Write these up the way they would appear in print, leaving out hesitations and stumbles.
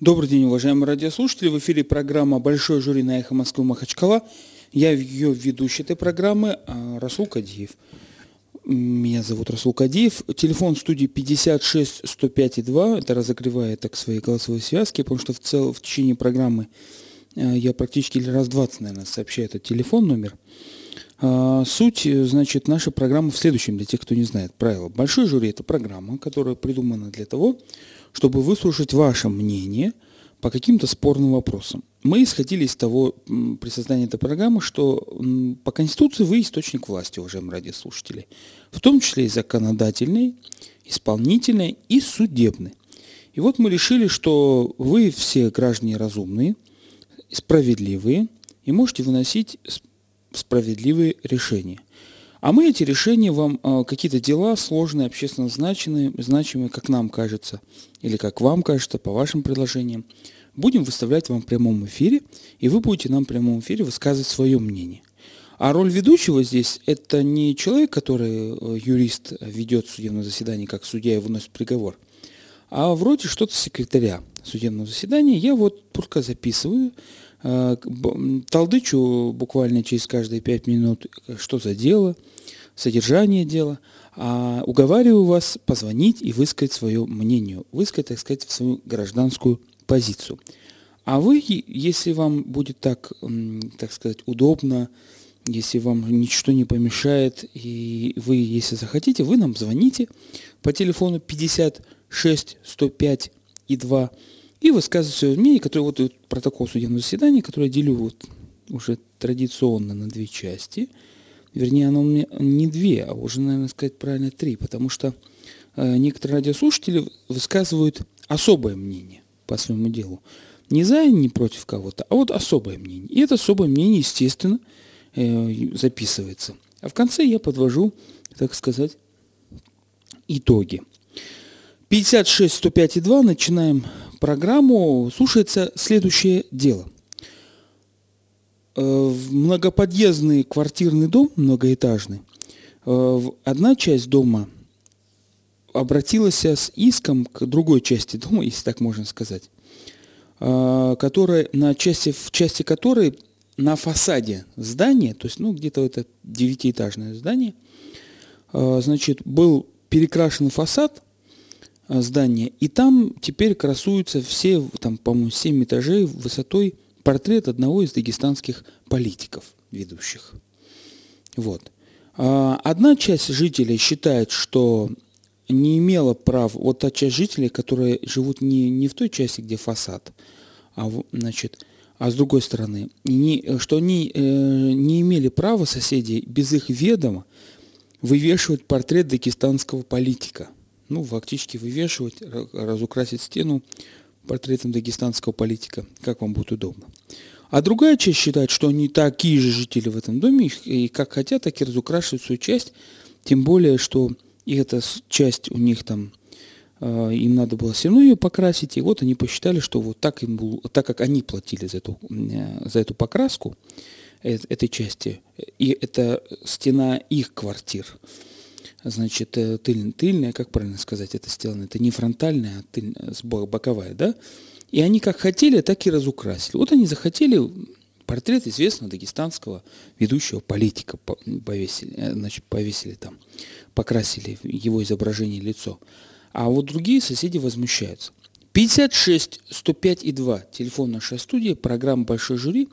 Добрый день, уважаемые радиослушатели. В эфире программа «Большое жюри» на Эхо Москвы Махачкала. Я ее ведущий этой программы, Расул Кадиев. Меня зовут Расул Кадиев. Телефон студии 56 105,2. Это разогревая так свои голосовые связки, потому что в течение программы я практически раз 20, наверное, сообщаю этот телефон, номер. Суть, значит, нашей программы в следующем, для тех, кто не знает правила. Большое жюри – это программа, которая придумана для того, чтобы выслушать ваше мнение по каким-то спорным вопросам. Мы исходили из того при создании этой программы, что по Конституции вы источник власти, уважаемые радиослушатели, в том числе и законодательной, исполнительной и судебной. И вот мы решили, что вы все граждане разумные, справедливые и можете выносить справедливые решения. А мы эти решения вам, какие-то дела сложные, общественно значимые, как нам кажется, или как вам кажется, по вашим предложениям, будем выставлять вам в прямом эфире, и вы будете нам в прямом эфире высказывать свое мнение. А роль ведущего здесь – это не человек, который, юрист, ведет судебное заседание, как судья, и выносит приговор, а вроде что-то секретаря судебного заседания. Я вот только записываю, толдычу буквально через каждые 5 минут, что за дело, содержание дела, а уговариваю вас позвонить и высказать свое мнение, высказать, так сказать, свою гражданскую позицию. А вы, если вам будет так сказать, удобно, если вам ничто не помешает, и вы, если захотите, вы нам звоните по телефону 56 105 и 2, и высказываю свое мнение, которое вот протокол судебного заседания, которое я делю вот уже традиционно на две части. Вернее, оно у меня не две, а уже, наверное, сказать правильно, три, потому что некоторые радиослушатели высказывают особое мнение по своему делу. Не за и не против кого-то, а вот особое мнение. И это особое мнение, естественно, записывается. А в конце я подвожу, так сказать, итоги. 56 105,2, начинаем программу, слушается следующее дело. Многоподъездный квартирный дом, многоэтажный, одна часть дома обратилась с иском к другой части дома, если так можно сказать, которая, в части которой на фасаде здания, то есть, ну, где-то это девятиэтажное здание, значит, был перекрашен фасад здание, и там теперь красуются все, там, по-моему, 7 этажей высотой портрет одного из дагестанских политиков ведущих. Вот. Одна часть жителей считает, что не имела прав, вот та часть жителей, которые живут не в той части, где фасад, а с другой стороны, что они не имели права, соседей, без их ведома вывешивать портрет дагестанского политика. Ну, фактически вывешивать, разукрасить стену портретом дагестанского политика, как вам будет удобно. А другая часть считает, что они такие же жители в этом доме, и как хотят, так и разукрашивают свою часть, тем более, что и эта часть у них там, им надо было все равно ее покрасить, и вот они посчитали, что вот так, так как они платили за эту покраску этой части, и это стена их квартир, значит, тыльная, как правильно сказать, это сделано, это не фронтальная, а тыльная, боковая, да, и они как хотели, так и разукрасили. Вот они захотели портрет известного дагестанского ведущего политика, повесили там, покрасили его изображение, лицо. А вот другие соседи возмущаются. 56 105 и 2, телефон нашей студии, программа «Большой жюри».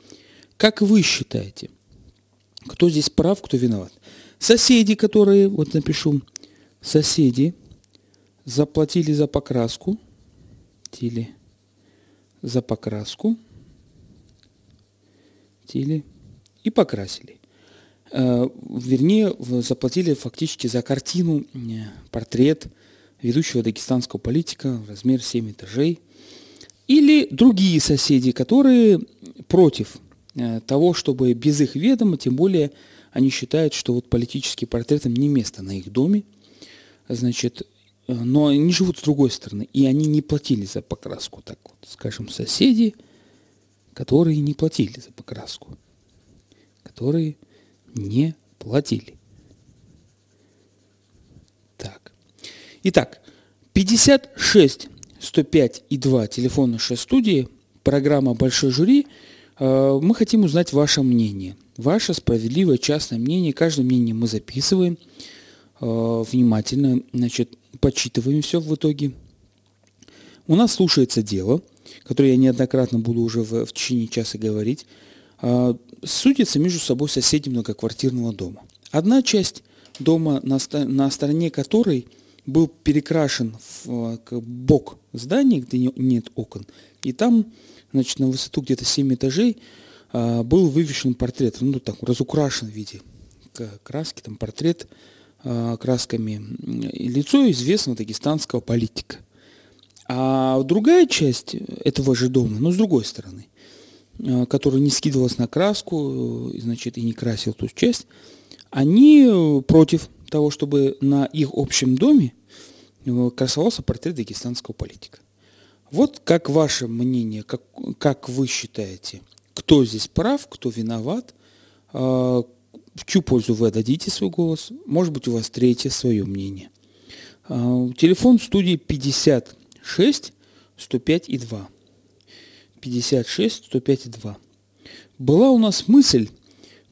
Как вы считаете, кто здесь прав, кто виноват? Соседи, которые, вот напишу, соседи заплатили за покраску, и покрасили. Вернее, заплатили фактически за картину, портрет ведущего дагестанского политика, размер 7 этажей. Или другие соседи, которые против того, чтобы без их ведома, тем более они считают, что вот политическим портретам не место на их доме, значит, но они живут с другой стороны, и они не платили за покраску, так вот, скажем, соседи, которые не платили за покраску, Так. Итак, 56 105,2 телефон нашей студии, программа «Большой жюри». Мы хотим узнать ваше мнение. Ваше справедливое частное мнение. Каждое мнение мы записываем внимательно, значит, подсчитываем все в итоге. У нас слушается дело, которое я неоднократно буду уже в течение часа говорить. Судятся между собой соседи многоквартирного дома. Одна часть дома, на стороне которой был перекрашен в бок здания, где нет окон, и там, значит, на высоту где-то 7 этажей был вывешен портрет, ну, так, разукрашен в виде краски, там портрет красками, и лицо известного дагестанского политика. А другая часть этого же дома, но с другой стороны, который не скидывалась на краску, значит, и не красил ту часть, они против того, чтобы на их общем доме красовался портрет дагестанского политика. Вот как ваше мнение, как вы считаете, кто здесь прав, кто виноват, в чью пользу вы отдадите свой голос, может быть, у вас третье свое мнение. Телефон студии 56 105 и 2. 56 105 и 2. Была у нас мысль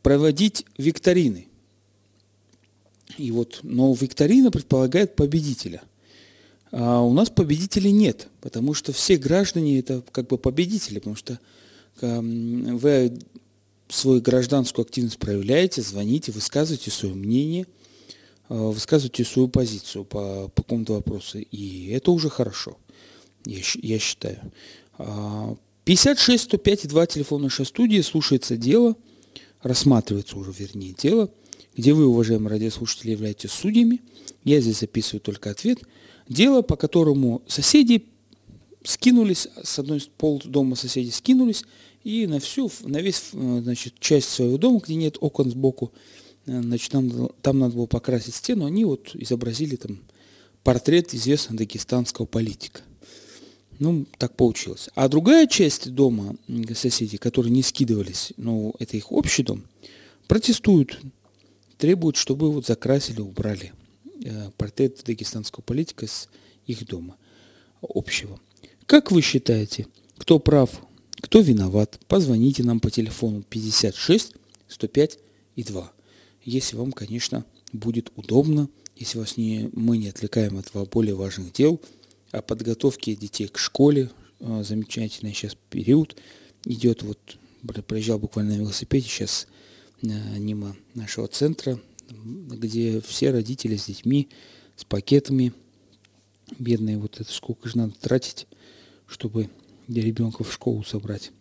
проводить викторины. И вот, но викторина предполагает победителя. А у нас победителей нет, потому что все граждане это как бы победители, потому что вы свою гражданскую активность проявляете, звоните, высказываете свое мнение, высказываете свою позицию по какому-то вопросу. И это уже хорошо, я считаю. 56 105 и 2 телефон нашей студии, слушается дело, рассматривается уже, вернее, дело, где вы, уважаемые радиослушатели, являетесь судьями. Я здесь записываю только ответ. Дело, по которому соседи скинулись, с одной полдома соседи скинулись, и на весь, значит, часть своего дома, где нет окон сбоку, значит, там надо было покрасить стену, они вот изобразили там портрет известного дагестанского политика. Ну, так получилось. А другая часть дома соседей, которые не скидывались, ну, это их общий дом, протестуют, требуют, чтобы вот закрасили, убрали портрет дагестанского политика с их дома общего. Как вы считаете, кто прав, кто виноват? Позвоните нам по телефону 56 105 и 2. Если вам, конечно, будет удобно, если вас мы не отвлекаем от более важных дел, о подготовке детей к школе, замечательный сейчас период идет, вот проезжал буквально на велосипеде сейчас мимо нашего центра, где все родители с детьми, с пакетами, бедные, вот это сколько же надо тратить, чтобы ребенка в школу собрать.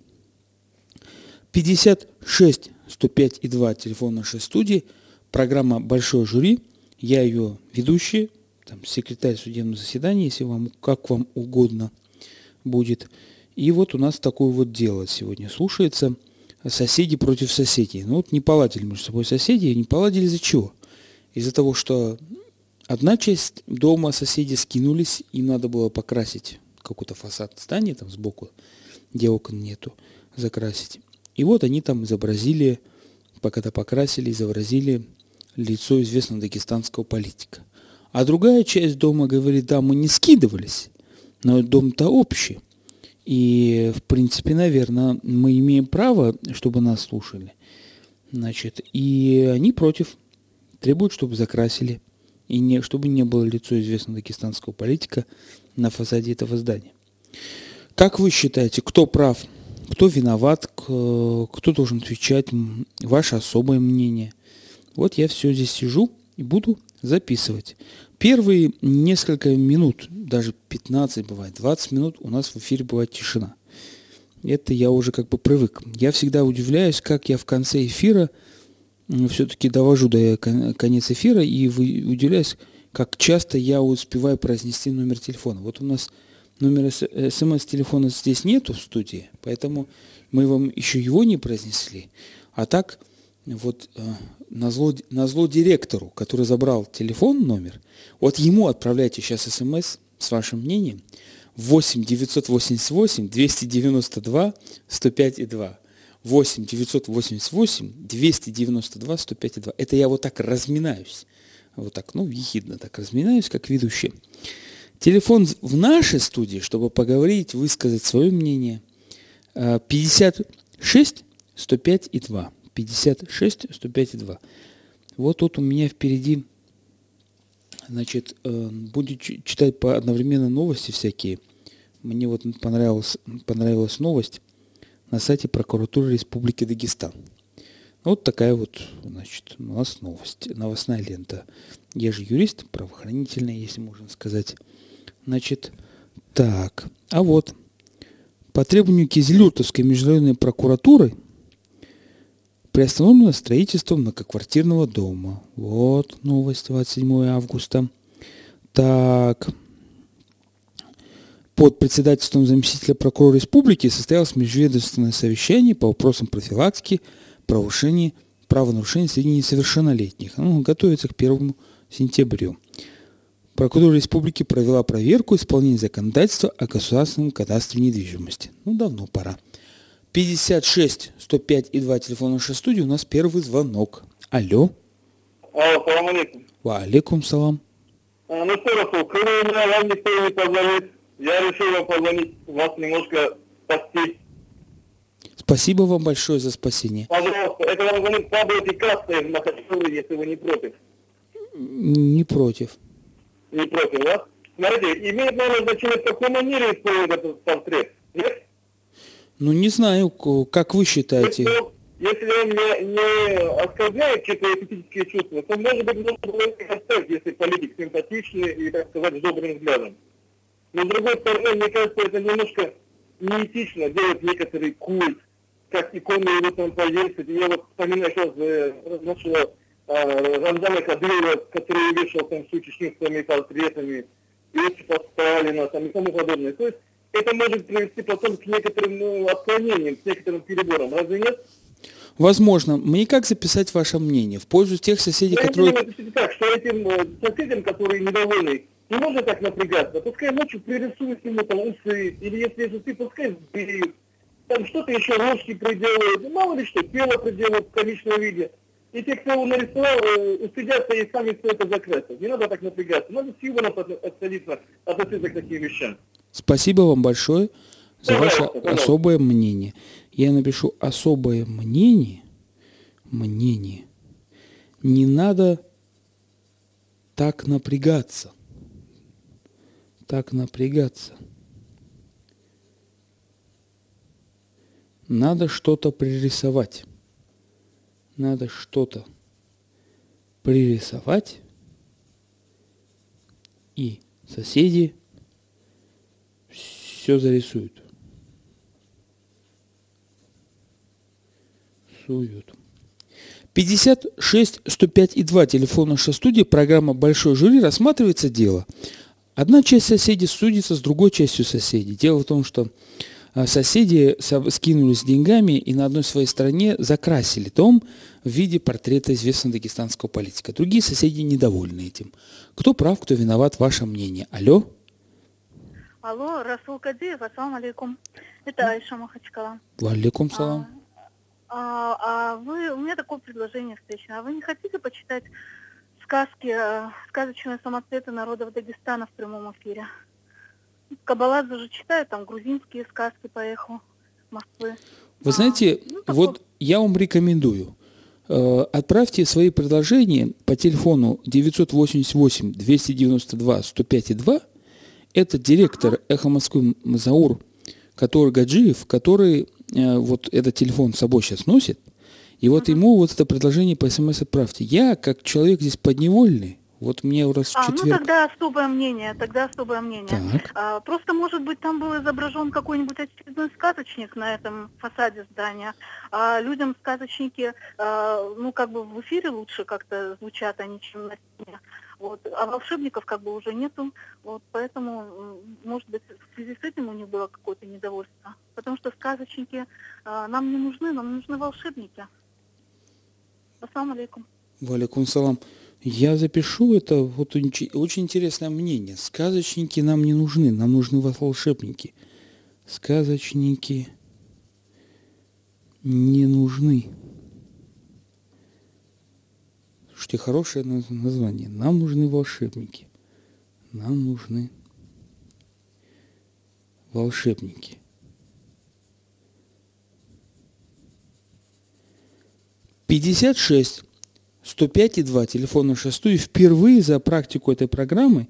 56 105 и 2 телефон нашей студии, программа «Большой жюри», я ее ведущий, там, секретарь судебного заседания, если вам, как вам угодно будет. И вот у нас такое вот дело сегодня слушается. Соседи против соседей. Ну вот не поладили между собой соседи. Не поладили из-за чего? Из-за того, что одна часть дома соседи скинулись, им надо было покрасить какой-то фасад здания там сбоку, где окон нету, закрасить. И вот они там изобразили, пока-то покрасили, изобразили лицо известного дагестанского политика. А другая часть дома говорит, да, мы не скидывались, но дом-то общий. И, в принципе, наверное, мы имеем право, чтобы нас слушали. Значит, и они против, требуют, чтобы закрасили, и чтобы не было лицо известного дагестанского политика на фасаде этого здания. Как вы считаете, кто прав, кто виноват, кто должен отвечать, ваше особое мнение? Вот я все здесь сижу и буду записывать. Первые несколько минут, даже 15 бывает, 20 минут у нас в эфире бывает тишина. Это я уже как бы привык. Я всегда удивляюсь, как я в конце эфира, все-таки довожу до конец эфира, и удивляюсь, как часто я успеваю произнести номер телефона. Вот у нас номера смс-телефона здесь нету в студии, поэтому мы вам еще его не произнесли. А так... Вот назло директору, который забрал телефон, номер, вот ему отправляйте сейчас смс с вашим мнением 8-988-292-105-2. 8-988-292-105-2. Это я вот так разминаюсь. Вот так, ну, ехидно так разминаюсь, как ведущий. Телефон в нашей студии, чтобы поговорить, высказать свое мнение, 56 105 и 2. 56 105 и 2. Вот тут у меня впереди, значит, буду читать по одновременно новости всякие. Мне вот понравилась новость на сайте прокуратуры Республики Дагестан. Вот такая вот, значит, у нас новость, новостная лента. Я же юрист, правоохранительная, если можно сказать. Значит, так, а вот, по требованию Кизилюртовской межрайонной прокуратуры приостановлено строительство многоквартирного дома. Вот новость, 27 августа. Так, под председательством заместителя прокурора республики состоялось межведомственное совещание по вопросам профилактики правонарушений среди несовершеннолетних. Оно готовится к 1 сентябрю. Прокуратура республики провела проверку исполнения законодательства о государственном кадастре недвижимости. Ну, давно пора. 56 105 и 2 телефон нашей студии. У нас первый звонок. Алло. Салам алейкум. Ва алейкум салам. Ну что, Расул, когда у меня вам никто не позвонит, я решил вам позвонить, вас немножко спасти. Спасибо вам большое за спасение. Пожалуйста, это вам звонит Пабло Дикаста из Махачкалы, если вы не против. Не против. Не против, да? Смотрите, имеет, наверное, значение, в какой манере использует этот портрет, нет? Ну, не знаю, как вы считаете. Если он не оскорбляет какие-то эстетические чувства, то, может быть, нужно было их оставить, если политик симпатичный и, так сказать, с добрым взглядом. Но, с другой стороны, мне кажется, это немножко неэтично делать некоторый культ, как иконы его там повесить. Я вот вспоминаю сейчас нашего Рамзана Кадырова, который вешал там всю Чечню с своими портретами, Иосифа Сталина там, и тому подобное. То есть это может привести потом к некоторым отклонениям, к некоторым переборам, разве нет? Возможно. Мне как записать ваше мнение? В пользу тех соседей, которые... Так, что этим соседям, которые недовольны, не можно так напрягаться. Пускай ночью пририсуют ему там усы, или если же ты, пускай сбеют. Там что-то еще рожки приделают, мало ли что, тело приделают в конечном виде. И те, кто его нарисовал, устыдятся и сами все это закрасят. Не надо так напрягаться. Надо с юмором отсадиться от отсюда к таким вещам. Спасибо вам большое за ваше особое мнение. Я напишу особое мнение. Мнение. Не надо так напрягаться. Так напрягаться. Надо что-то пририсовать. Надо что-то пририсовать, и соседи все зарисуют. Суют. 56 105 и 2 телефон нашей студии. Программа «Большой жюри», рассматривается дело. Одна часть соседей судится с другой частью соседей. Дело в том, что соседи скинулись деньгами и на одной своей стороне закрасили дом в виде портрета известного дагестанского политика. Другие соседи недовольны этим. Кто прав, кто виноват, ваше мнение. Алло. Алло, Расул Кадиев, ассалам алейкум. Это Айша, Махачкала. Алейкум салам. У меня такое предложение встречное. А вы не хотите почитать сказки, сказочные самоцветы народов Дагестана в прямом эфире? Кабаладзе же читаю, там грузинские сказки по эху Москвы. Вы знаете, вот я вам рекомендую. Отправьте свои предложения по телефону 988-292-105-2. Это директор «Эхо Москвы» Заур Гаджиев, который вот этот телефон с собой сейчас носит. И вот ему вот это предложение по СМС отправьте. Я, как человек здесь подневольный, вот мне раз в четверг... Ну тогда особое мнение, Так. Просто, может быть, там был изображен какой-нибудь очередной сказочник на этом фасаде здания. А людям сказочники, ну как бы в эфире лучше как-то звучат они, чем на стене. Вот. А волшебников как бы уже нету. Вот. Поэтому, может быть, в связи с этим у них было какое-то недовольство. Потому что сказочники нам не нужны, нам нужны волшебники. Ассаламу алейкум. Ва алейкум салам. Я запишу это, вот очень интересное мнение. Сказочники нам не нужны, нам нужны волшебники. Сказочники не нужны. Слушайте, хорошее название. Нам нужны волшебники. Нам нужны волшебники. «56 105,2 телефон на шестую». Впервые за практику этой программы,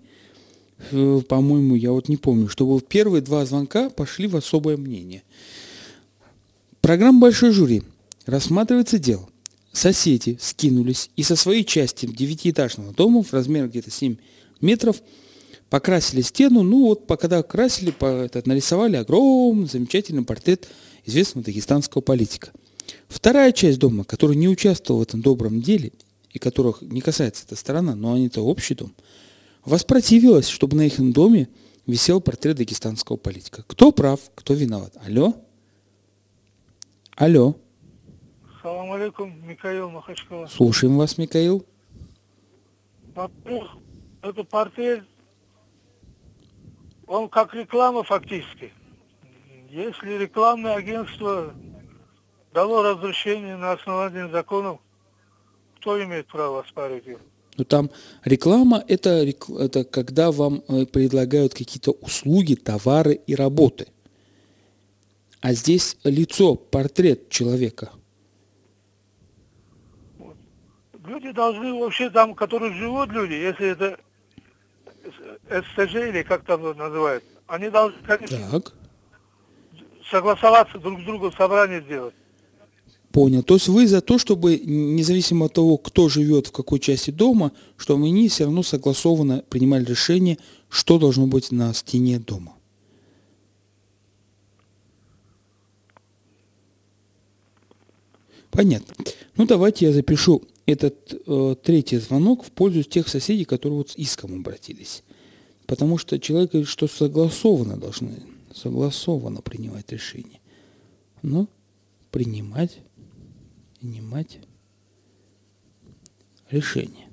по-моему, я вот не помню, чтобы первые два звонка пошли в особое мнение. Программа «Большой жюри». Рассматривается дело. Соседи скинулись и со своей части девятиэтажного дома в размере где-то 7 метров покрасили стену. Ну вот, когда красили, нарисовали огромный, замечательный портрет известного дагестанского политика. Вторая часть дома, которая не участвовала в этом добром деле, и которых не касается эта сторона, но они-то общий дом, воспротивилась, чтобы на их доме висел портрет дагестанского политика. Кто прав, кто виноват? Алло? Алло? Салам алейкум, Микаил, Махачкала. Слушаем вас, Микаил. Во-первых, этот портрет, он как реклама фактически. Если рекламное агентство дало разрешение на основании законов, кто имеет право оспаривать его? Ну там реклама – это когда вам предлагают какие-то услуги, товары и работы. А здесь лицо, портрет человека. Вот. Люди должны вообще там, которые живут люди, если это ТСЖ или как там называют, они должны, конечно, так согласоваться друг с другом, собрание сделать. Понял. То есть вы за то, чтобы, независимо от того, кто живет в какой части дома, что они все равно согласованно принимали решение, что должно быть на стене дома. Понятно. Ну, давайте я запишу этот третий звонок в пользу тех соседей, которые вот с иском обратились. Потому что человек говорит, что согласованно должны, согласованно принимать решение. Но принимать решение.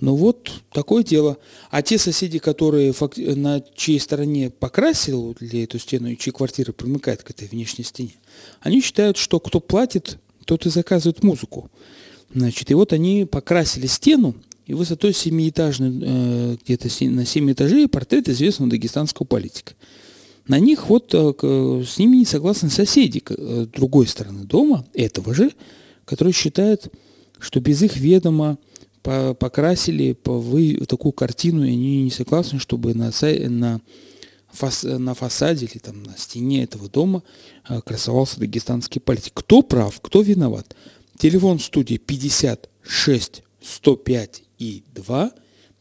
Ну вот такое дело. А те соседи, которые на чьей стороне покрасили для эту стену, и чьи квартиры примыкают к этой внешней стене, они считают, что кто платит, тот и заказывает музыку. Значит, и вот они покрасили стену, и высотой 7-этажной, где-то на 7 этажей портрет известного дагестанского политика. На них вот с ними не согласны соседи другой стороны дома, этого же, которые считают, что без их ведома покрасили такую картину, и они не согласны, чтобы на фасаде или там на стене этого дома красовался дагестанский политик. Кто прав, кто виноват? Телефон студии 56 105,2,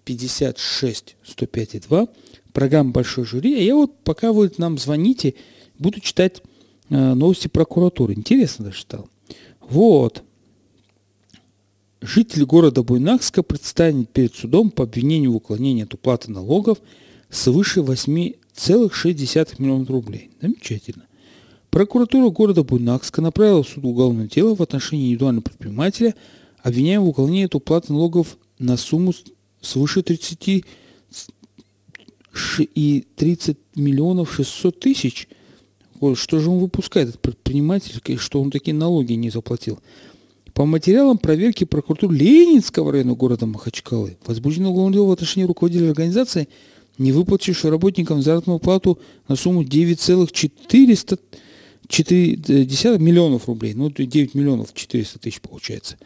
56 105,2. Программа «Большой жюри». А я вот, пока вы нам звоните, буду читать новости прокуратуры. Интересно даже стало. Вот. Житель города Буйнакска предстанет перед судом по обвинению в уклонении от уплаты налогов свыше 8,6 миллионов рублей. Замечательно. Прокуратура города Буйнакска направила в суд уголовное дело в отношении индивидуального предпринимателя, обвиняемого в уклонении от уплаты налогов на сумму свыше 30 миллионов 600 тысяч. Что же он выпускает, этот предприниматель, что он такие налоги не заплатил? По материалам проверки прокуратуры Ленинского района города Махачкалы возбуждено уголовное дело в отношении руководителя организации, не выплатившего работникам заработную плату на сумму 9,4 миллионов рублей. Ну, 9 миллионов 400 тысяч получается.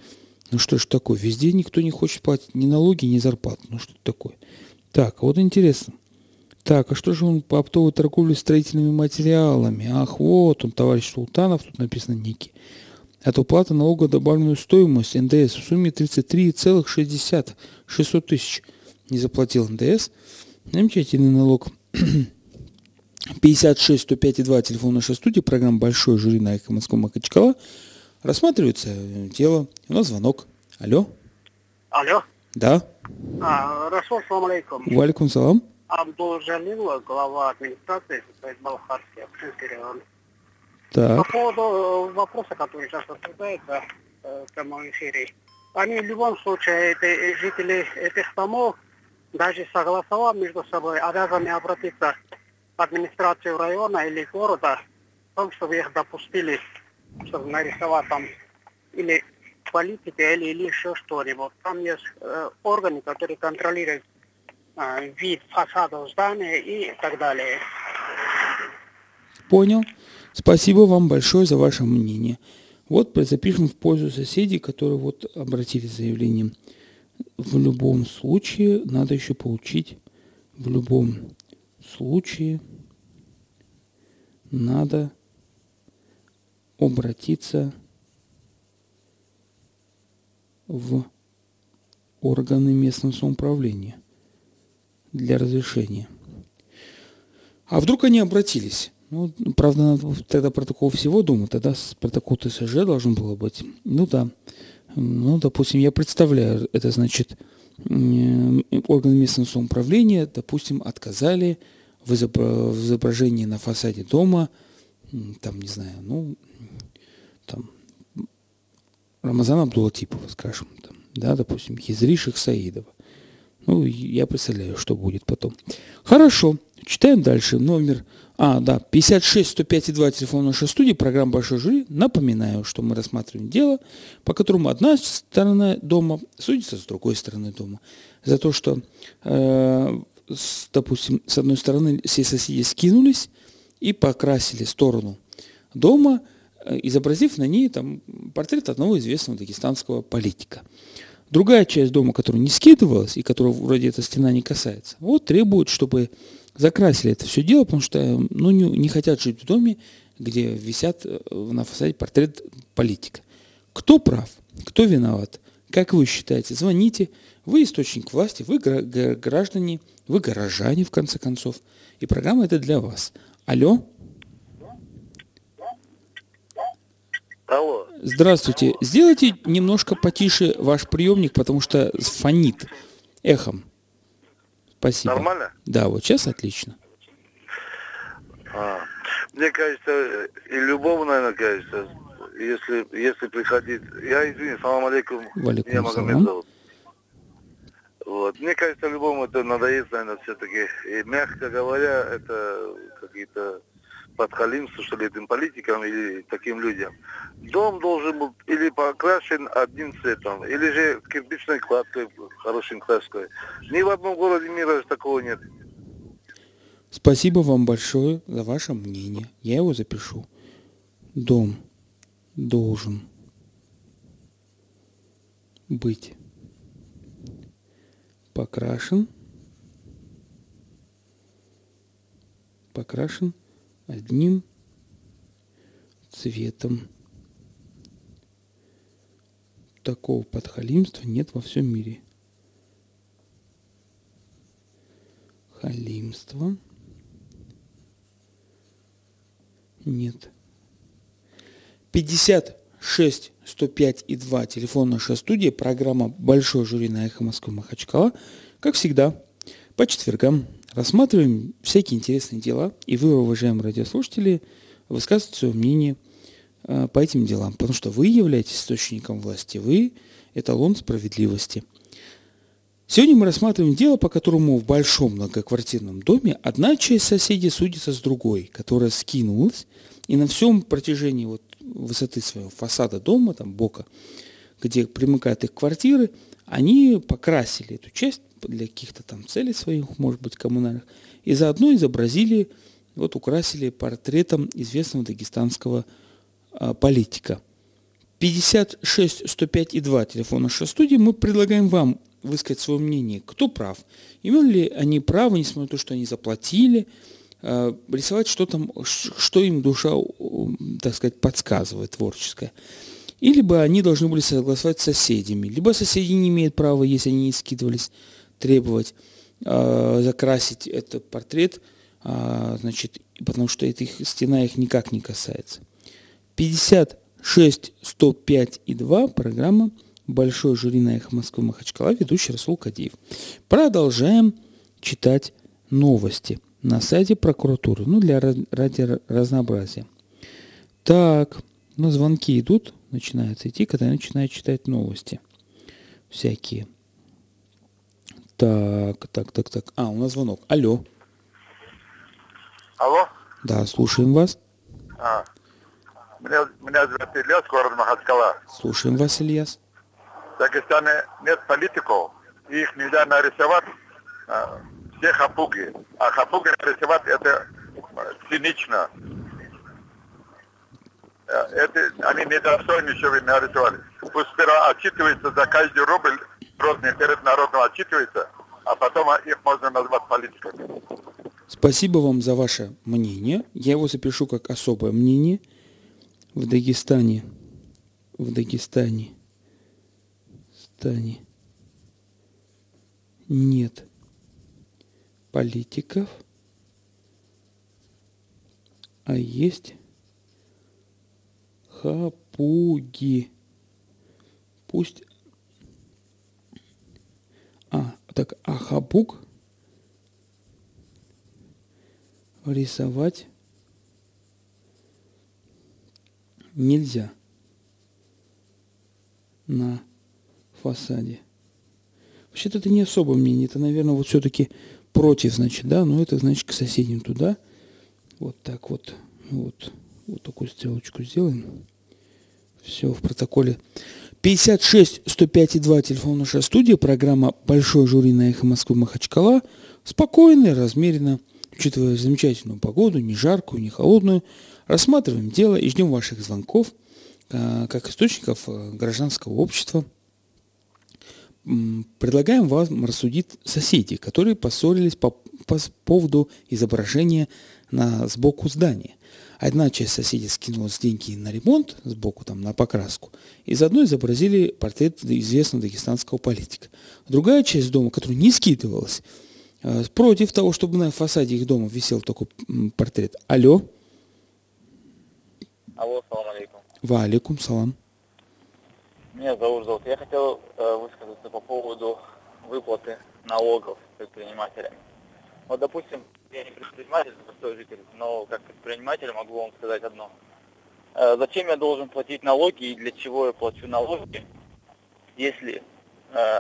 Ну, что ж такое? Везде никто не хочет платить ни налоги, ни зарплату. Ну, что такое? Так, вот интересно. Так, а что же он по оптовой торговле строительными материалами? Ах, вот он, товарищ Султанов, тут написано ники. От уплаты налога добавленную стоимость НДС в сумме 33,6 тысяч не заплатил НДС. Замечательный налог. 56 105,2 телефон нашей студии, программа «Большой жюри» на Эхо Москвы, Махачкала. Рассматривается дело. У нас звонок. Алло. Алло. Да. Расул, салам алейкум. Валикум салам. Абдул Жанилла, глава администрации Балхарский, Акшинский район. По поводу вопроса, который сейчас обсуждается в прямом эфире, они в любом случае, эти жители этих домов, даже согласовав между собой, обязаны обратиться в администрацию района или города, в том, чтобы их допустили, чтобы нарисовать там или политики, или еще что-нибудь. Там есть органы, которые контролируют вид фасадов здания и так далее. Понял. Спасибо вам большое за ваше мнение. Вот запишем в пользу соседей, которые вот обратились с заявлением. В любом случае надо еще получить. В любом случае надо обратиться в органы местного самоуправления для разрешения. А вдруг они обратились? Ну, правда, надо тогда протокол всего дома, тогда протокол ТСЖ должен был быть. Ну да. Ну, допустим, я представляю, это значит, органы местного самоуправления, допустим, отказали в изображении на фасаде дома, там, не знаю, ну, там, Рамазана Абдулатипова, скажем, там, да, допустим, Хизри Шахсаидова. Ну, я представляю, что будет потом. Хорошо, читаем дальше. Номер, 56 105,2 телефон нашей студии, программа «Большой жюри». Напоминаю, что мы рассматриваем дело, по которому одна сторона дома судится с другой стороной дома. За то, что, допустим, с одной стороны все соседи скинулись и покрасили сторону дома, изобразив на ней там портрет одного известного дагестанского политика. Другая часть дома, которая не скидывалась и которую вроде эта стена не касается, вот требует, чтобы закрасили это все дело, потому что ну, не хотят жить в доме, где висят на фасаде портрет политика. Кто прав? Кто виноват? Как вы считаете? Звоните. Вы источник власти, вы граждане, вы горожане, в конце концов. И программа это для вас. Алло. Алло. Здравствуйте. Алло. Сделайте немножко потише ваш приемник, потому что фонит эхом. Спасибо. Нормально? Да, вот сейчас отлично. Мне кажется, и любому, наверное, кажется, если приходить... Я извини, салам алейкум. Валикум я Магомедов. Вот. Мне кажется, любому это надоест, наверное, все-таки. И, мягко говоря, это какие-то... подхалимству, что ли, этим политикам или таким людям. Дом должен быть или покрашен одним цветом, или же кирпичной кладкой, хорошей краской. Ни в одном городе мира такого нет. Спасибо вам большое за ваше мнение. Я его запишу. Дом должен быть покрашен одним цветом. Такого подхалимства нет во всем мире. Халимства нет. 56 105 и 2 телефон нашей студии. Программа «Большой жюри» на Эхо Москвы Махачкала. Как всегда, по четвергам. Рассматриваем всякие интересные дела, и вы, уважаемые радиослушатели, высказываете свое мнение по этим делам, потому что вы являетесь источником власти, вы эталон справедливости. Сегодня мы рассматриваем дело, по которому в большом многоквартирном доме одна часть соседей судится с другой, которая скинулась, и на всем протяжении вот высоты своего фасада дома, там бока, где примыкают их квартиры, они покрасили эту часть для каких-то там целей своих, может быть, коммунальных, и заодно изобразили, вот украсили портретом известного дагестанского политика. 56 105 и 2 телефон нашей студии. Мы предлагаем вам высказать свое мнение, кто прав, имели ли они право, несмотря на то, что они заплатили, рисовать что там, что им душа, так сказать, подсказывает творческое. И либо они должны были согласовать с соседями, либо соседи не имеют права, если они не скидывались, требовать закрасить этот портрет, значит, потому что это их, стена их никак не касается. 56 105 и 2 программа «Большой жюри» на Эхо Москвы Махачкала, ведущий Расул Кадиев. Продолжаем читать новости на сайте прокуратуры, ну, для ради разнообразия. Так, ну, звонки идут. Начинается идти, когда я начинаю читать новости всякие. Так. У нас звонок. Алло. Алло. Да, слушаем вас. Меня зовут Ильяс, город Махачкала. Слушаем вас, Ильяс. В Дагестане нет политиков, их нельзя нарисовать, все хапуги. А хапуги рисовать это цинично. Это, они недостойны, что вы нарисовали. Пусть сперва отчитывается за каждый рубль, просто перед народом отчитывается, а потом их можно назвать политиками. Спасибо вам за ваше мнение. Я его запишу как особое мнение. В Дагестане нет политиков, а есть хапуги. Пусть... А хапуг рисовать нельзя на фасаде. Вообще-то это не особое мнение. Это, наверное, вот все-таки против, значит, да? Но это, значит, к соседям туда. Вот так вот. Вот такую стрелочку сделаем. Все в протоколе. 56 105,2 телефон нашей студии. Программа «Большое жюри» на Эхо Москвы Махачкала. Спокойно, размеренно, учитывая замечательную погоду, не жаркую, не холодную. Рассматриваем дело и ждем ваших звонков, как источников гражданского общества. Предлагаем вам рассудить соседей, которые поссорились по поводу изображения на сбоку здания. Одна часть соседей скинулась деньги на ремонт, сбоку там на покраску, и заодно изобразили портрет известного дагестанского политика. Другая часть дома, которая не скидывалась, против того, чтобы на фасаде их дома висел такой портрет. Алло. Алло, салам алейкум. Ва алейкум, салам. Меня Заур зовут. Я хотел высказаться по поводу выплаты налогов предпринимателям. Вот, допустим, я не предприниматель, простой житель, но как предприниматель могу вам сказать одно. Зачем я должен платить налоги и для чего я плачу налоги, если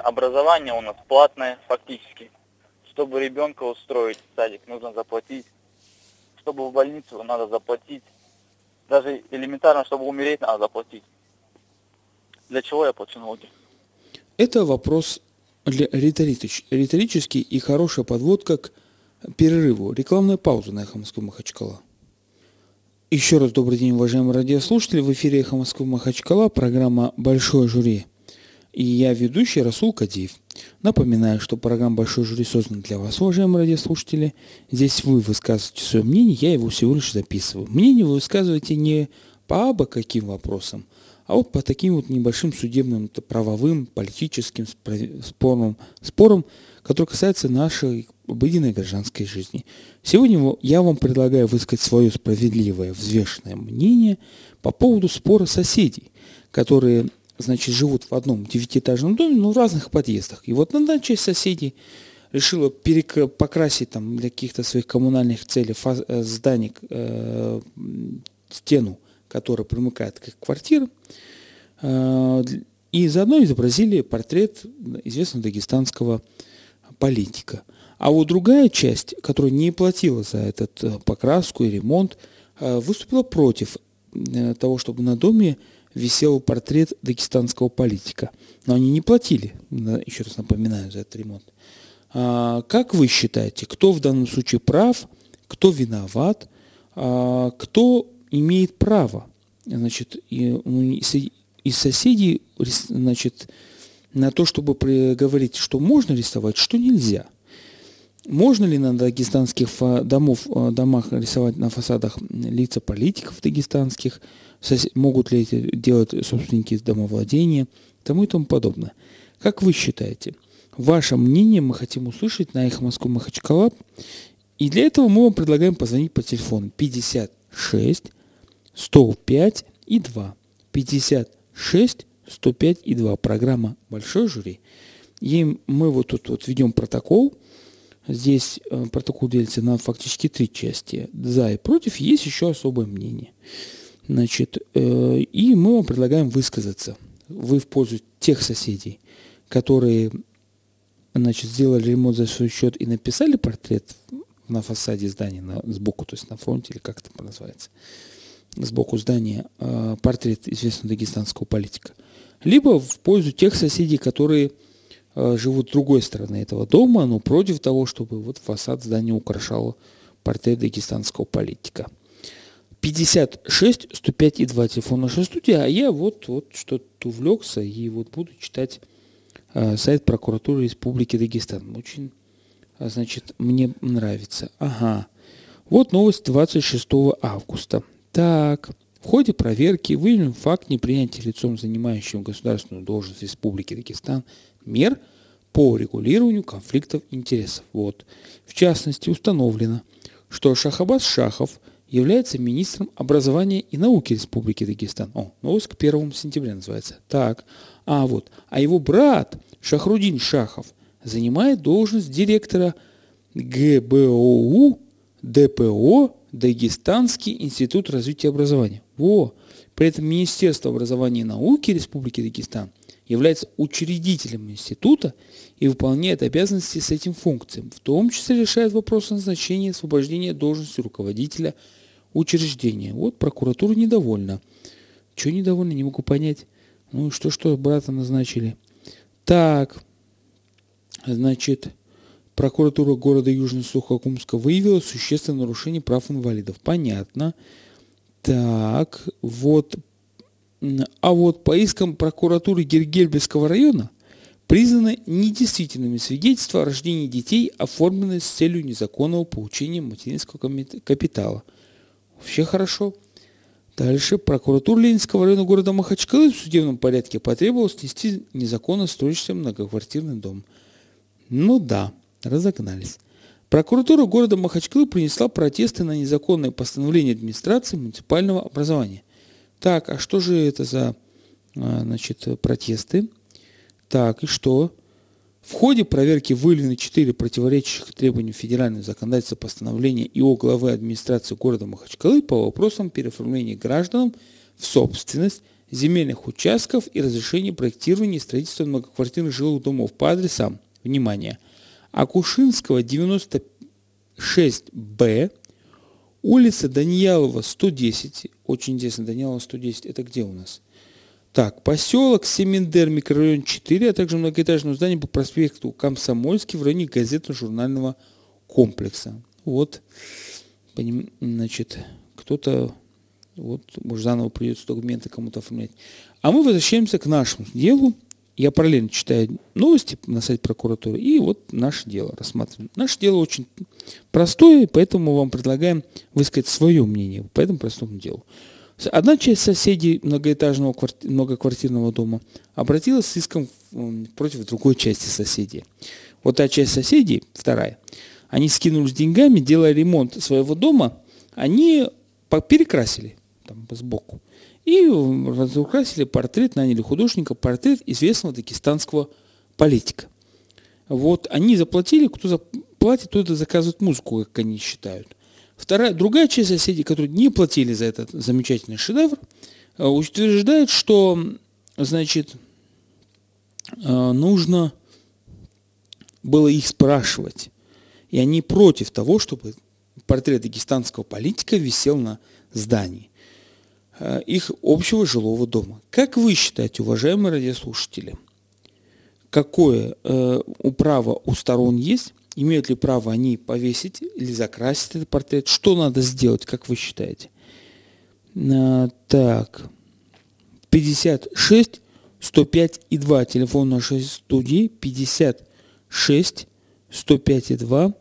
образование у нас платное фактически. Чтобы ребенка устроить в садик, нужно заплатить. Чтобы в больницу, надо заплатить. Даже элементарно, чтобы умереть, надо заплатить. Для чего я плачу налоги? Это вопрос риторический и хорошая подводка к перерыву. Рекламная пауза на Эхо Москвы Махачкала. Еще раз добрый день, уважаемые радиослушатели. В эфире Эхо Москвы Махачкала, программа «Большое жюри». И я ведущий Расул Кадиев. Напоминаю, что программа «Большое жюри» создана для вас, уважаемые радиослушатели. Здесь вы высказываете свое мнение, я его всего лишь записываю. Мнение вы высказываете не по абы каким вопросам, а вот по таким вот небольшим судебным, правовым, политическим спорам, которые касаются нашей обыденной гражданской жизни. Сегодня я вам предлагаю высказать свое справедливое, взвешенное мнение по поводу спора соседей, которые, значит, живут в одном девятиэтажном доме, но в разных подъездах. И вот одна часть соседей решила покрасить там для каких-то своих коммунальных целей здание, стену, которая примыкает к их квартире, и заодно изобразили портрет известного дагестанского политика. А вот другая часть, которая не платила за этот покраску и ремонт, выступила против того, чтобы на доме висел портрет дагестанского политика. Но они не платили, еще раз напоминаю, за этот ремонт. Как вы считаете, кто в данном случае прав, кто виноват, кто имеет право, значит, из соседей, значит, на то, чтобы говорить, что можно рисовать, что нельзя? Можно ли на дагестанских домах рисовать на фасадах лица политиков дагестанских? Могут ли это делать собственники домовладения? Тому и тому подобное. Как вы считаете? Ваше мнение мы хотим услышать на Эхо Москвы Махачкала. И для этого мы вам предлагаем позвонить по телефону 56 105 и 2. 56 105 и 2. Программа «Большой жюри». И мы вот тут вот ведем протокол. Здесь протокол делится на фактически три части. За и против. Есть еще особое мнение. Значит, и мы вам предлагаем высказаться. Вы в пользу тех соседей, которые, значит, сделали ремонт за свой счет и написали портрет на фасаде здания, сбоку, то есть на фронте, или как это называется, сбоку здания, портрет известного дагестанского политика. Либо в пользу тех соседей, которые живут с другой стороны этого дома, но против того, чтобы вот фасад здания украшало портрет дагестанского политика. 56 105 и 2 телефон нашей студии, а я вот что-то увлекся и вот буду читать сайт прокуратуры Республики Дагестан. Очень, значит, мне нравится. Ага. Вот новость 26 августа. Так. В ходе проверки выявлен факт непринятия лицом, занимающим государственную должность Республики Дагестан, мер по регулированию конфликтов интересов. Вот. В частности, установлено, что Шахабас Шахов является министром образования и науки Республики Дагестан. О, новость к 1 сентября называется. Так, а его брат Шахрудин Шахов занимает должность директора ГБОУ ДПО Дагестанский институт развития и образования. Во! При этом Министерство образования и науки Республики Дагестан является учредителем института и выполняет обязанности с этим функциям, в том числе решает вопрос назначения и освобождения должности руководителя учреждения. Вот прокуратура недовольна. Чего недовольна, не могу понять. Ну что брата назначили. Так, значит, прокуратура города Южно-Сухокумска выявила существенное нарушение прав инвалидов. Понятно. Так, вот. А вот по искам прокуратуры Гергельбельского района признаны недействительными свидетельства о рождении детей, оформленные с целью незаконного получения материнского капитала. Вообще хорошо. Дальше. Прокуратура Ленинского района города Махачкалы в судебном порядке потребовала снести незаконно строящийся многоквартирный дом. Ну да, разогнались. Прокуратура города Махачкалы принесла протесты на незаконное постановление администрации муниципального образования. Так, а что же это за, значит, протесты? Так, и что? В ходе проверки выявлены 4 противоречащих требованиям федерального законодательства постановления ИО главы администрации города Махачкалы по вопросам переоформления гражданам в собственность земельных участков и разрешения проектирования и строительства многоквартирных жилых домов по адресам, внимание, Акушинского, 96Б, улица Даниялова, 110. Очень интересно, Даниялова, 110. Это где у нас? Так, поселок Семендер, микрорайон 4, а также многоэтажное здание по проспекту Комсомольский в районе газетно-журнального комплекса. Вот, значит, кто-то, вот, может, заново придется документы кому-то оформлять. А мы возвращаемся к нашему делу. Я параллельно читаю новости на сайте прокуратуры и вот наше дело рассматриваем. Наше дело очень простое, поэтому мы вам предлагаем высказать свое мнение по этому простому делу. Одна часть соседей многоэтажного многоквартирного дома обратилась с иском против другой части соседей. Вот та часть соседей, вторая, они скинулись деньгами, делая ремонт своего дома, они перекрасили там сбоку. И разукрасили портрет, наняли художника, портрет известного дагестанского политика. Вот они заплатили, кто заплатит, тот и заказывает музыку, как они считают. Другая часть соседей, которые не платили за этот замечательный шедевр, утверждает, что, значит, нужно было их спрашивать. И они против того, чтобы портрет дагестанского политика висел на здании их общего жилого дома. Как вы считаете, уважаемые радиослушатели, какое право у сторон есть? Имеют ли право они повесить или закрасить этот портрет? Что надо сделать, как вы считаете? Так, 56 105 и 2, телефон нашей студии, 56 105 и 2,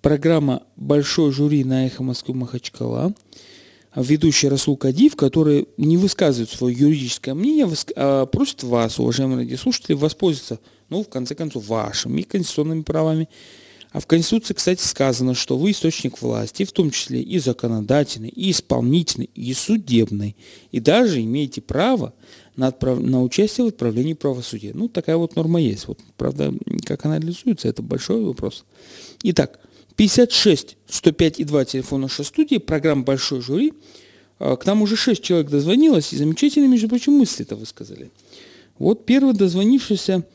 программа «Большой жюри» на Эхо Москвы Махачкала. Ведущий Расул Кадиев, который не высказывает свое юридическое мнение, а просит вас, уважаемые радиослушатели, воспользоваться, ну, в конце концов, вашими конституционными правами. А в Конституции, кстати, сказано, что вы источник власти, в том числе и законодательной, и исполнительной, и судебной, и даже имеете право на участие в отправлении правосудия. Ну, такая вот норма есть. Вот, правда, как она реализуется, это большой вопрос. Итак, 56 105 и 2 телефон нашей студии, программа «Большой жюри». К нам уже 6 человек дозвонилось, и замечательно, между прочим, мысли-то высказали. Вот первый дозвонившийся,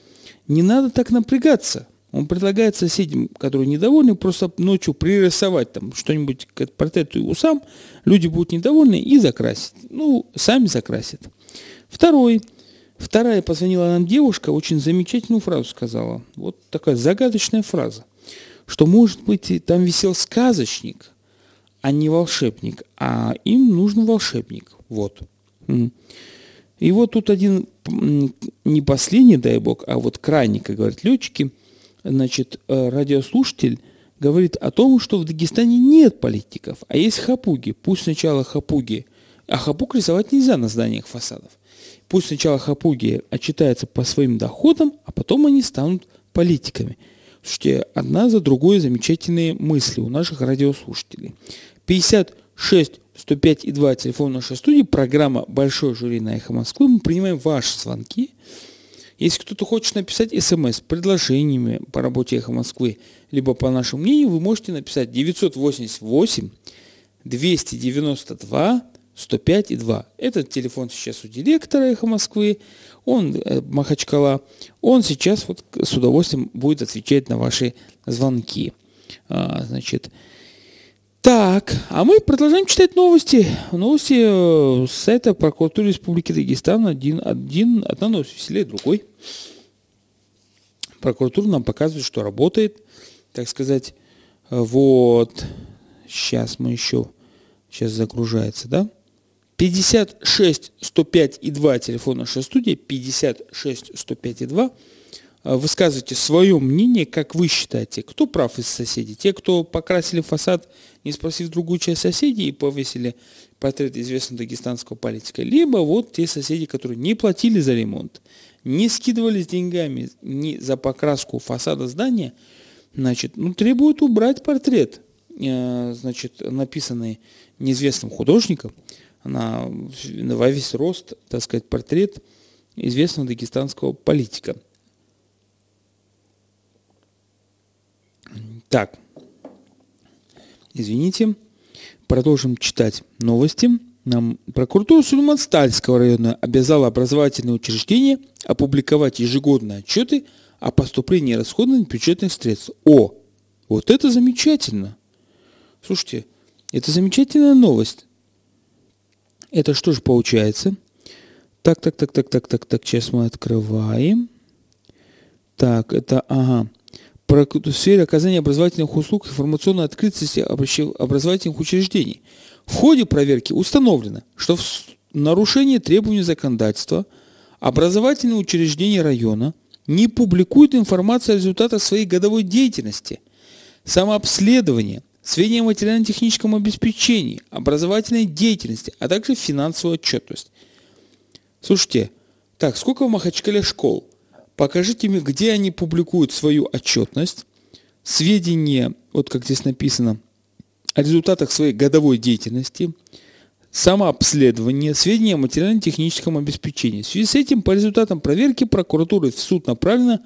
не надо так напрягаться. Он предлагает соседям, которые недовольны, просто ночью пририсовать там что-нибудь к портрету и усам. Люди будут недовольны и закрасят. Ну, сами закрасят. Второй Вторая позвонила нам девушка, очень замечательную фразу сказала. Вот такая загадочная фраза, что, может быть, там висел сказочник, а не волшебник, а им нужен волшебник. Вот. И вот тут один, не последний, дай бог, а вот крайний, как говорят летчики, значит, радиослушатель говорит о том, что в Дагестане нет политиков, а есть хапуги. Пусть сначала хапуги, а хапуг рисовать нельзя на зданиях фасадов. Пусть сначала хапуги отчитаются по своим доходам, а потом они станут политиками. Слушайте, одна за другой замечательные мысли у наших радиослушателей. 56 105 и 2 телефон нашей студии, программа «Большое жюри» на Эхо Москвы. Мы принимаем ваши звонки. Если кто-то хочет написать смс с предложениями по работе Эхо Москвы, либо по нашему мнению, вы можете написать 988 292 105 и 2. Этот телефон сейчас у директора Эхо Москвы, он Махачкала. Он сейчас вот с удовольствием будет отвечать на ваши звонки. Значит, так, а мы продолжаем читать новости. Новости с сайта прокуратуры Республики Дагестан. Одна новость веселее другой. Прокуратура нам показывает, что работает, так сказать. Вот, сейчас мы еще, сейчас загружается, да? 56 105 и 2 телефон нашей студии, 56 105 и 2. Высказывайте свое мнение, как вы считаете, кто прав из соседей? Те, кто покрасили фасад, не спросив другую часть соседей, и повесили портрет известного дагестанского политика. Либо вот те соседи, которые не платили за ремонт, не скидывались деньгами ни за покраску фасада здания, значит, ну, требуют убрать портрет, значит, написанный неизвестным художником, на во весь рост, так сказать, портрет известного дагестанского политика. Так, извините, продолжим читать новости. Нам прокуратура Сульманстальского района обязала образовательные учреждения опубликовать ежегодные отчеты о поступлении и расходовании бюджетных средств. О, вот это замечательно! Слушайте, это замечательная новость. Это что же получается? Так, сейчас мы открываем. Так, это, ага. В сфере оказания образовательных услуг и информационной открытости образовательных учреждений. В ходе проверки установлено, что в нарушении требований законодательства образовательные учреждения района не публикуют информацию о результатах своей годовой деятельности, самообследования, сведения о материально-техническом обеспечении, образовательной деятельности, а также финансовую отчетность. Слушайте, так, сколько в Махачкале школ? Покажите мне, где они публикуют свою отчетность, сведения, вот как здесь написано, о результатах своей годовой деятельности, самообследование, сведения о материально-техническом обеспечении. В связи с этим по результатам проверки прокуратуры в суд направлено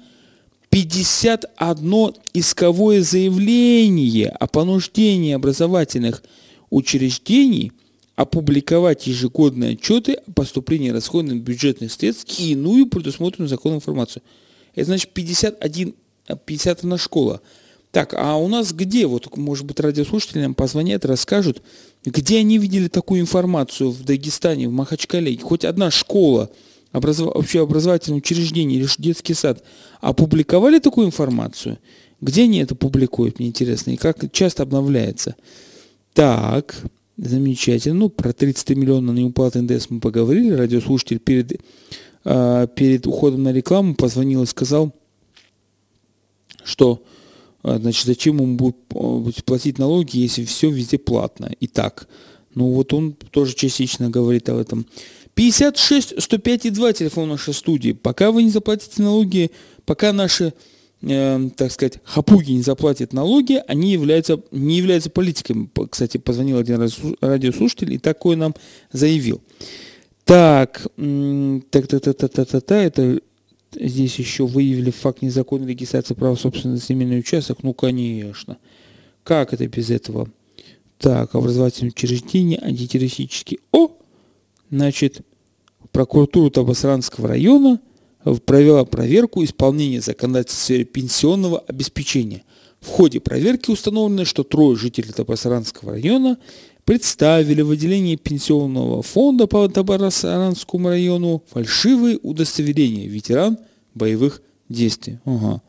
51 исковое заявление о понуждении образовательных учреждений опубликовать ежегодные отчеты о поступлении и расходовании бюджетных средств и иную предусмотренную законом информацию. Это значит 51 школа. Так, а у нас где? Вот, может быть, радиослушатели нам позвонят, расскажут, где они видели такую информацию в Дагестане, в Махачкале. Хоть одна школа, общеобразовательное учреждение или детский сад опубликовали такую информацию? Где они это публикуют, мне интересно, и как часто обновляется? Так... Замечательно. Ну, про 33 миллиона на неуплату НДС мы поговорили. Радиослушатель перед уходом на рекламу позвонил и сказал, что, значит, зачем ему будет платить налоги, если все везде платно. Итак, ну вот он тоже частично говорит об этом. 56 105 и 2 телефон нашей студии. Пока вы не заплатите налоги, пока наши, так сказать, хапуги не заплатят налоги, они не являются политиками. Кстати, позвонил один радиослушатель и такой нам заявил. Так, это здесь еще выявили факт незаконной регистрации права собственности на земельный участок. Ну, конечно. Как это без этого? Так, образовательные учреждения, антитеррористические. Значит, прокуратура Табасаранского района провела проверку исполнения законодательства в сфере пенсионного обеспечения. В ходе проверки установлено, что 3 жителей Табасаранского района представили в отделении пенсионного фонда по Табасаранскому району фальшивые удостоверения ветеран боевых действий. Ага.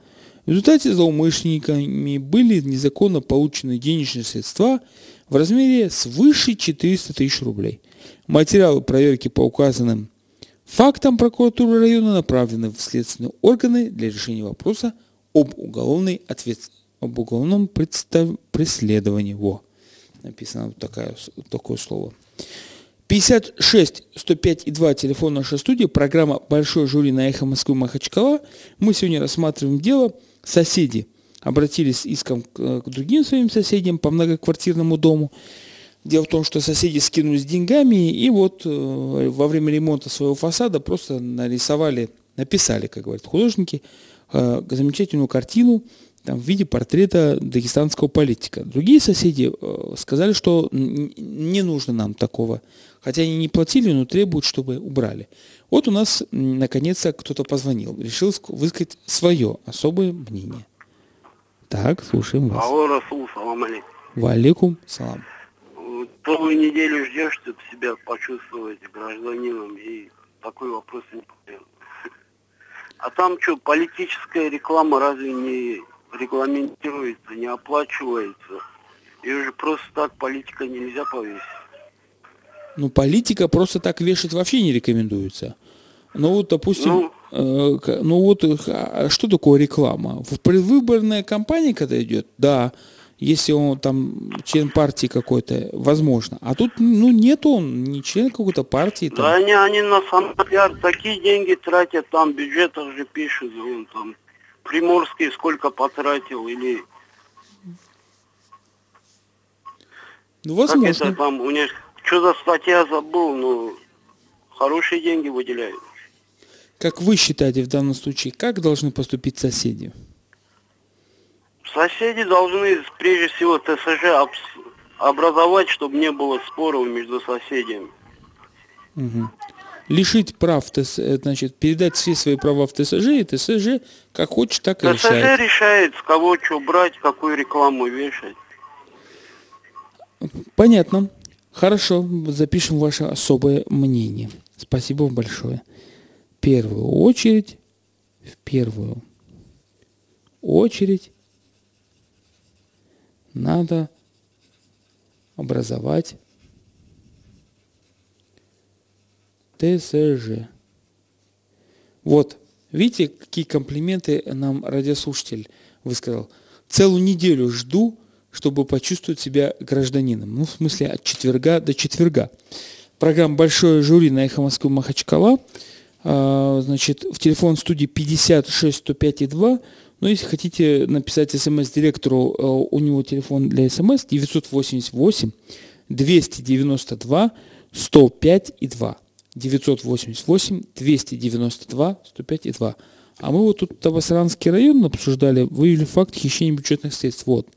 В результате злоумышленниками были незаконно получены денежные средства в размере свыше 400 тысяч рублей. Материалы проверки по указанным фактам прокуратуры района направлены в следственные органы для решения вопроса об уголовной ответственности, об уголовном преследовании. Во. Написано вот такое слово. 56 105 и 2 телефон нашей студии, программа «Большой жюри» на Эхо Москвы Махачкала. Мы сегодня рассматриваем дело. Соседи обратились с иском к другим своим соседям по многоквартирному дому. Дело в том, что соседи скинулись деньгами и вот во время ремонта своего фасада просто написали, как говорят художники, замечательную картину там, в виде портрета дагестанского политика. Другие соседи сказали, что не нужно нам такого. Хотя они не платили, но требуют, чтобы убрали. Вот у нас, наконец-то, кто-то позвонил. Решил высказать свое особое мнение. Так, слушаем вас. Алло, Расул, салам алейкум. Валикум, салам. Целую неделю ждешь, чтобы себя почувствовать гражданином, и такой вопрос не понял. А там что, политическая реклама разве не регламентируется, не оплачивается? И уже просто так политика нельзя повесить. Ну, политика просто так вешать вообще не рекомендуется. Ну, вот, допустим, что такое реклама? В предвыборная кампания, когда идет, да, если он там член партии какой-то, возможно. А тут, нет он, не член какой-то партии. Там. Да они на самом деле такие деньги тратят, там бюджет же пишет, он там Приморский сколько потратил, или... Ну, возможно. Как это там, у них, что за статья, забыл, но хорошие деньги выделяют. Как вы считаете в данном случае, как должны поступить соседи? Соседи должны, прежде всего, ТСЖ образовать, чтобы не было споров между соседями. Угу. Лишить прав, значит, передать все свои права в ТСЖ, и ТСЖ как хочет, так и решает. ТСЖ решает, с кого что брать, какую рекламу вешать. Понятно. Хорошо, запишем ваше особое мнение. Спасибо вам большое. В первую очередь, надо образовать ТСЖ. Вот, видите, какие комплименты нам радиослушатель высказал. Целую неделю жду, чтобы почувствовать себя гражданином. Ну, в смысле, от четверга до четверга. Программа «Большое жюри» на Эхо Москвы Махачкала. Значит, в телефон студии 56 105 и 2. Но если хотите написать смс-директору, у него телефон для смс 988-292-105-2. 988-292-105-2. А мы вот тут Табасаранский район обсуждали, выявили факт хищения бюджетных средств. Вот,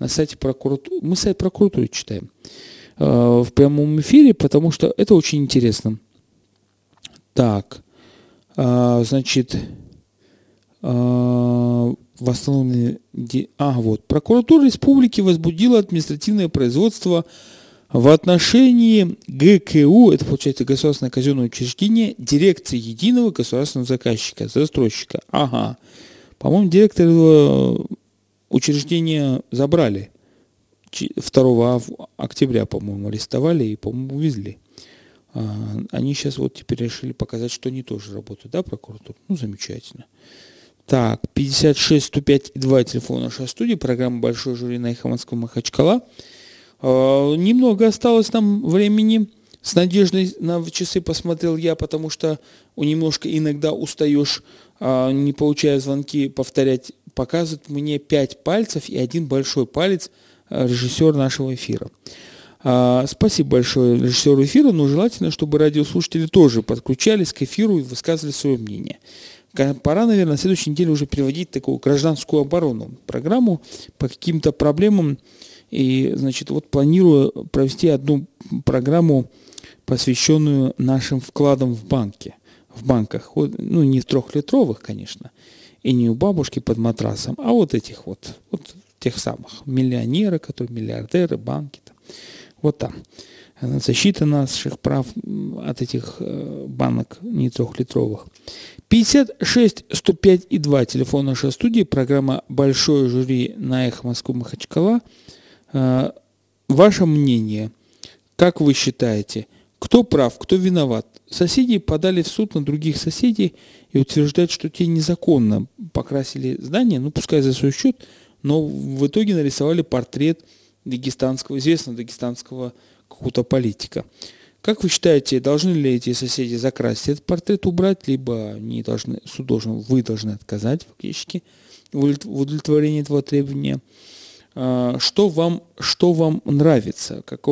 на сайте прокуратуры. Мы сайт прокуратуры читаем в прямом эфире, потому что это очень интересно. Так, значит... восстановленные... вот. Прокуратура республики возбудила административное производство в отношении ГКУ, это получается государственное казенное учреждение, дирекции единого государственного заказчика, застройщика. Ага. По-моему, директор этого учреждения забрали. 2 октября, по-моему, арестовали и, по-моему, увезли. Они сейчас вот теперь решили показать, что они тоже работают, да, прокуратура? Ну, замечательно. Так, 56 105 и 2 телефон нашей студии, программа «Большой жюри» на Эхо Москвы Махачкала. Немного осталось нам времени. С надеждой на часы посмотрел я, потому что немножко иногда устаешь, не получая звонки, повторять. Показывает мне 5 пальцев и 1 большой палец режиссер нашего эфира. Спасибо большое режиссеру эфира, но желательно, чтобы радиослушатели тоже подключались к эфиру и высказывали свое мнение. Пора, наверное, на следующей неделе уже приводить такую гражданскую оборону программу по каким-то проблемам. И, значит, вот планирую провести одну программу, посвященную нашим вкладам в банках. Ну, не в 3-литровых, конечно, и не у бабушки под матрасом, а вот этих вот тех самых миллионеры, которые миллиардеры, банки. Вот там. Защита наших прав от этих банок не трехлитровых. 56-105-2, телефон нашей студии, программа «Большое жюри» на «Эхо Москвы» Махачкала. Ваше мнение, как вы считаете, кто прав, кто виноват? Соседи подали в суд на других соседей и утверждают, что те незаконно покрасили здание, ну пускай за свой счет, но в итоге нарисовали портрет дагестанского, известного дагестанского какого-то политика. Как вы считаете, должны ли эти соседи закрасить этот портрет, убрать, либо не должны, суд должен, вы должны отказать фактически в удовлетворении этого требования? Что вам нравится? Как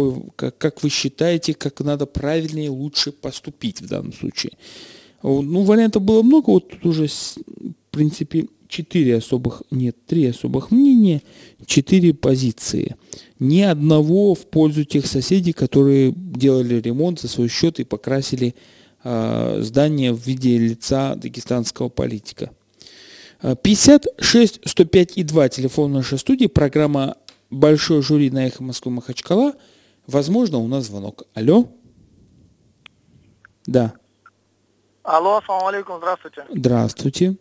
вы считаете, как надо правильнее и лучше поступить в данном случае? Ну, вариантов было много, вот тут уже, в принципе, три особых мнения, 4 позиции. Ни одного в пользу тех соседей, которые делали ремонт за свой счет и покрасили здание в виде лица дагестанского политика. 56-105-2, телефон нашей студии, программа «Большой жюри» на «Эхо Москвы» Махачкала. Возможно, у нас звонок. Алло? Да. Алло, ассаламу алейкум, здравствуйте. Здравствуйте.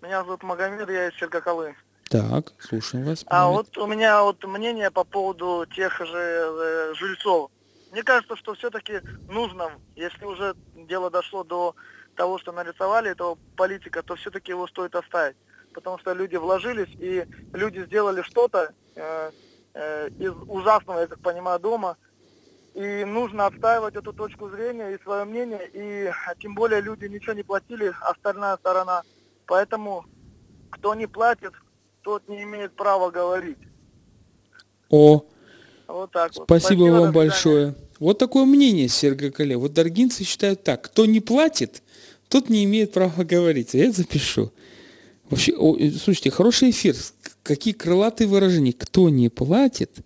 Меня зовут Магомед, я из Шергокалы. Так, слушаем вас. А вот у меня вот мнение по поводу тех же жильцов. Мне кажется, что все-таки нужно, если уже дело дошло до того, что нарисовали этого политика, то все-таки его стоит оставить. Потому что люди вложились, и люди сделали что-то из ужасного, я так понимаю, дома. И нужно отстаивать эту точку зрения и свое мнение. И тем более люди ничего не платили, остальная сторона. Поэтому кто не платит, тот не имеет права говорить. Вот так вот. Спасибо вам большое. Вот такое мнение, Сергокале. Вот даргинцы считают так. Кто не платит, тот не имеет права говорить. Я это запишу. Вообще, слушайте, хороший эфир. Какие крылатые выражения. Кто не платит,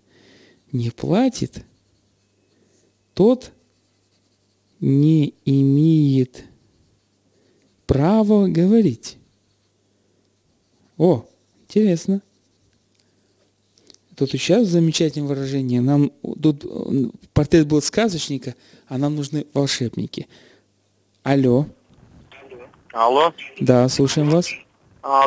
тот не имеет права говорить. Интересно. Тут и сейчас замечательное выражение. Нам тут портрет был сказочника, а нам нужны волшебники. Алло. Алло. Да, слушаем вас.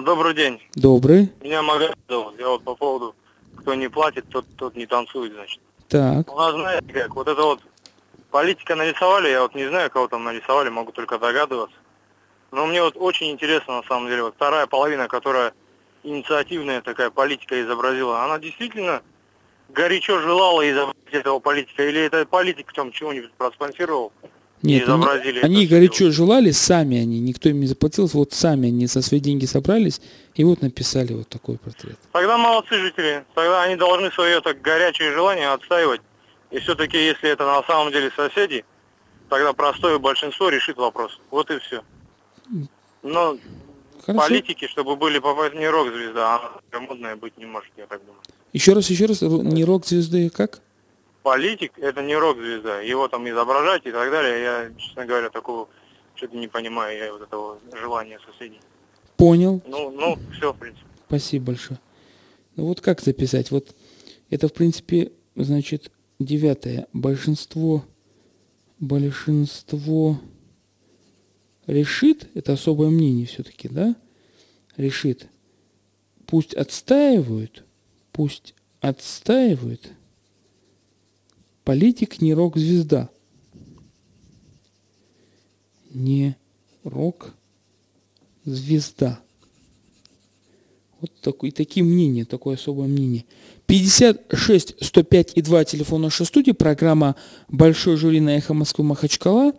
Добрый день. Добрый. Меня Магомедов. Я вот по поводу, кто не платит, тот не танцует, значит. Так. У нас, знаете как, вот это вот политика нарисовали, я вот не знаю, кого там нарисовали, могу только догадываться. Но мне вот очень интересно, на самом деле, вот вторая половина, которая инициативная такая политика изобразила, она действительно горячо желала изобразить этого политика? Или это политик там чего-нибудь проспонсировал? Нет, они горячо желали, сами они, никто им не заплатил, вот сами они со свои деньги собрались и вот написали вот такой портрет. Тогда молодцы жители, тогда они должны свое так горячее желание отстаивать. И все-таки, если это на самом деле соседи, тогда простое большинство решит вопрос. Вот и все. Но хорошо. Политики, чтобы были попасть не рок-звезда, а модная быть не может, я так думаю. Еще раз, не рок-звезды как? Политик это не рок-звезда, его там изображать и так далее, я, честно говоря, такого что-то не понимаю, я вот этого желания соседей. Понял. Ну, все, в принципе. Спасибо большое. Ну вот как записать? Вот это, в принципе, значит, 9. Большинство решит, это особое мнение все-таки, да? Решит. Пусть отстаивают. Политик не рок-звезда. Вот такие мнения, такое особое мнение. 56-105-2, телефон нашей студии, программа «Большой жюри» на «Эхо Москвы» Махачкала.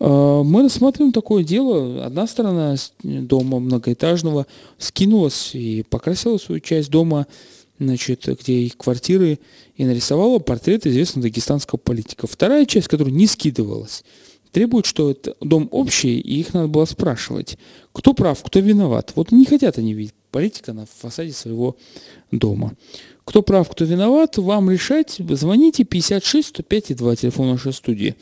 Мы рассматриваем такое дело. Одна сторона дома многоэтажного скинулась и покрасила свою часть дома, значит, где их квартиры, и нарисовала портрет известного дагестанского политика. Вторая часть, которая не скидывалась, требует, что это дом общий, и их надо было спрашивать, кто прав, кто виноват. Вот не хотят они видеть политика на фасаде своего дома. Кто прав, кто виноват, вам решать. Звоните 56-105-2, телефон нашей студии.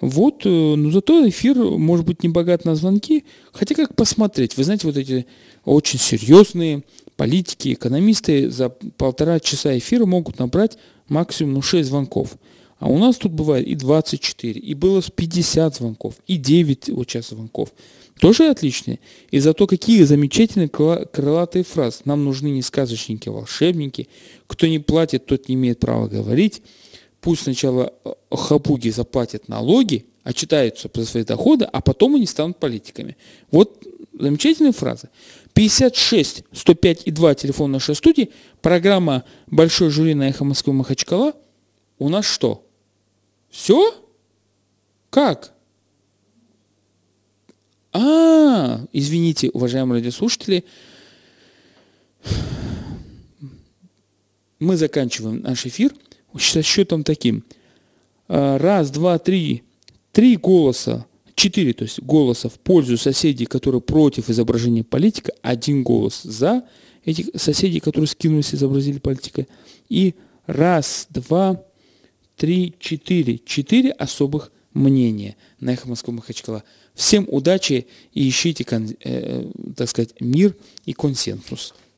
Вот, но зато эфир может быть не богат на звонки, хотя как посмотреть. Вы знаете, вот эти очень серьезные политики, экономисты за 1,5 часа эфира могут набрать максимум 6 звонков. А у нас тут бывает и 24, и было 50 звонков, и 9 вот сейчас звонков. Тоже отличные. И зато какие замечательные крылатые фразы. Нам нужны не сказочники, а волшебники. Кто не платит, тот не имеет права говорить. Пусть сначала хапуги заплатят налоги, отчитаются за свои доходы, а потом они станут политиками. Вот замечательные фразы. 56 105 и 2 телефон нашей студии. Программа «Большой жюри» на Эхо Москвы Махачкала. У нас что? Все? Как? Извините, уважаемые радиослушатели, мы заканчиваем наш эфир со счетом таким. 1, 2, 3. 3 голоса, 4, то есть голоса в пользу соседей, которые против изображения политика, 1 голос за этих соседей, которые скинулись и изобразили политика. И 1, 2, 3, 4. 4 особых мнения на Эхо Москвы Махачкала. Всем удачи и ищите, так сказать, мир и консенсус.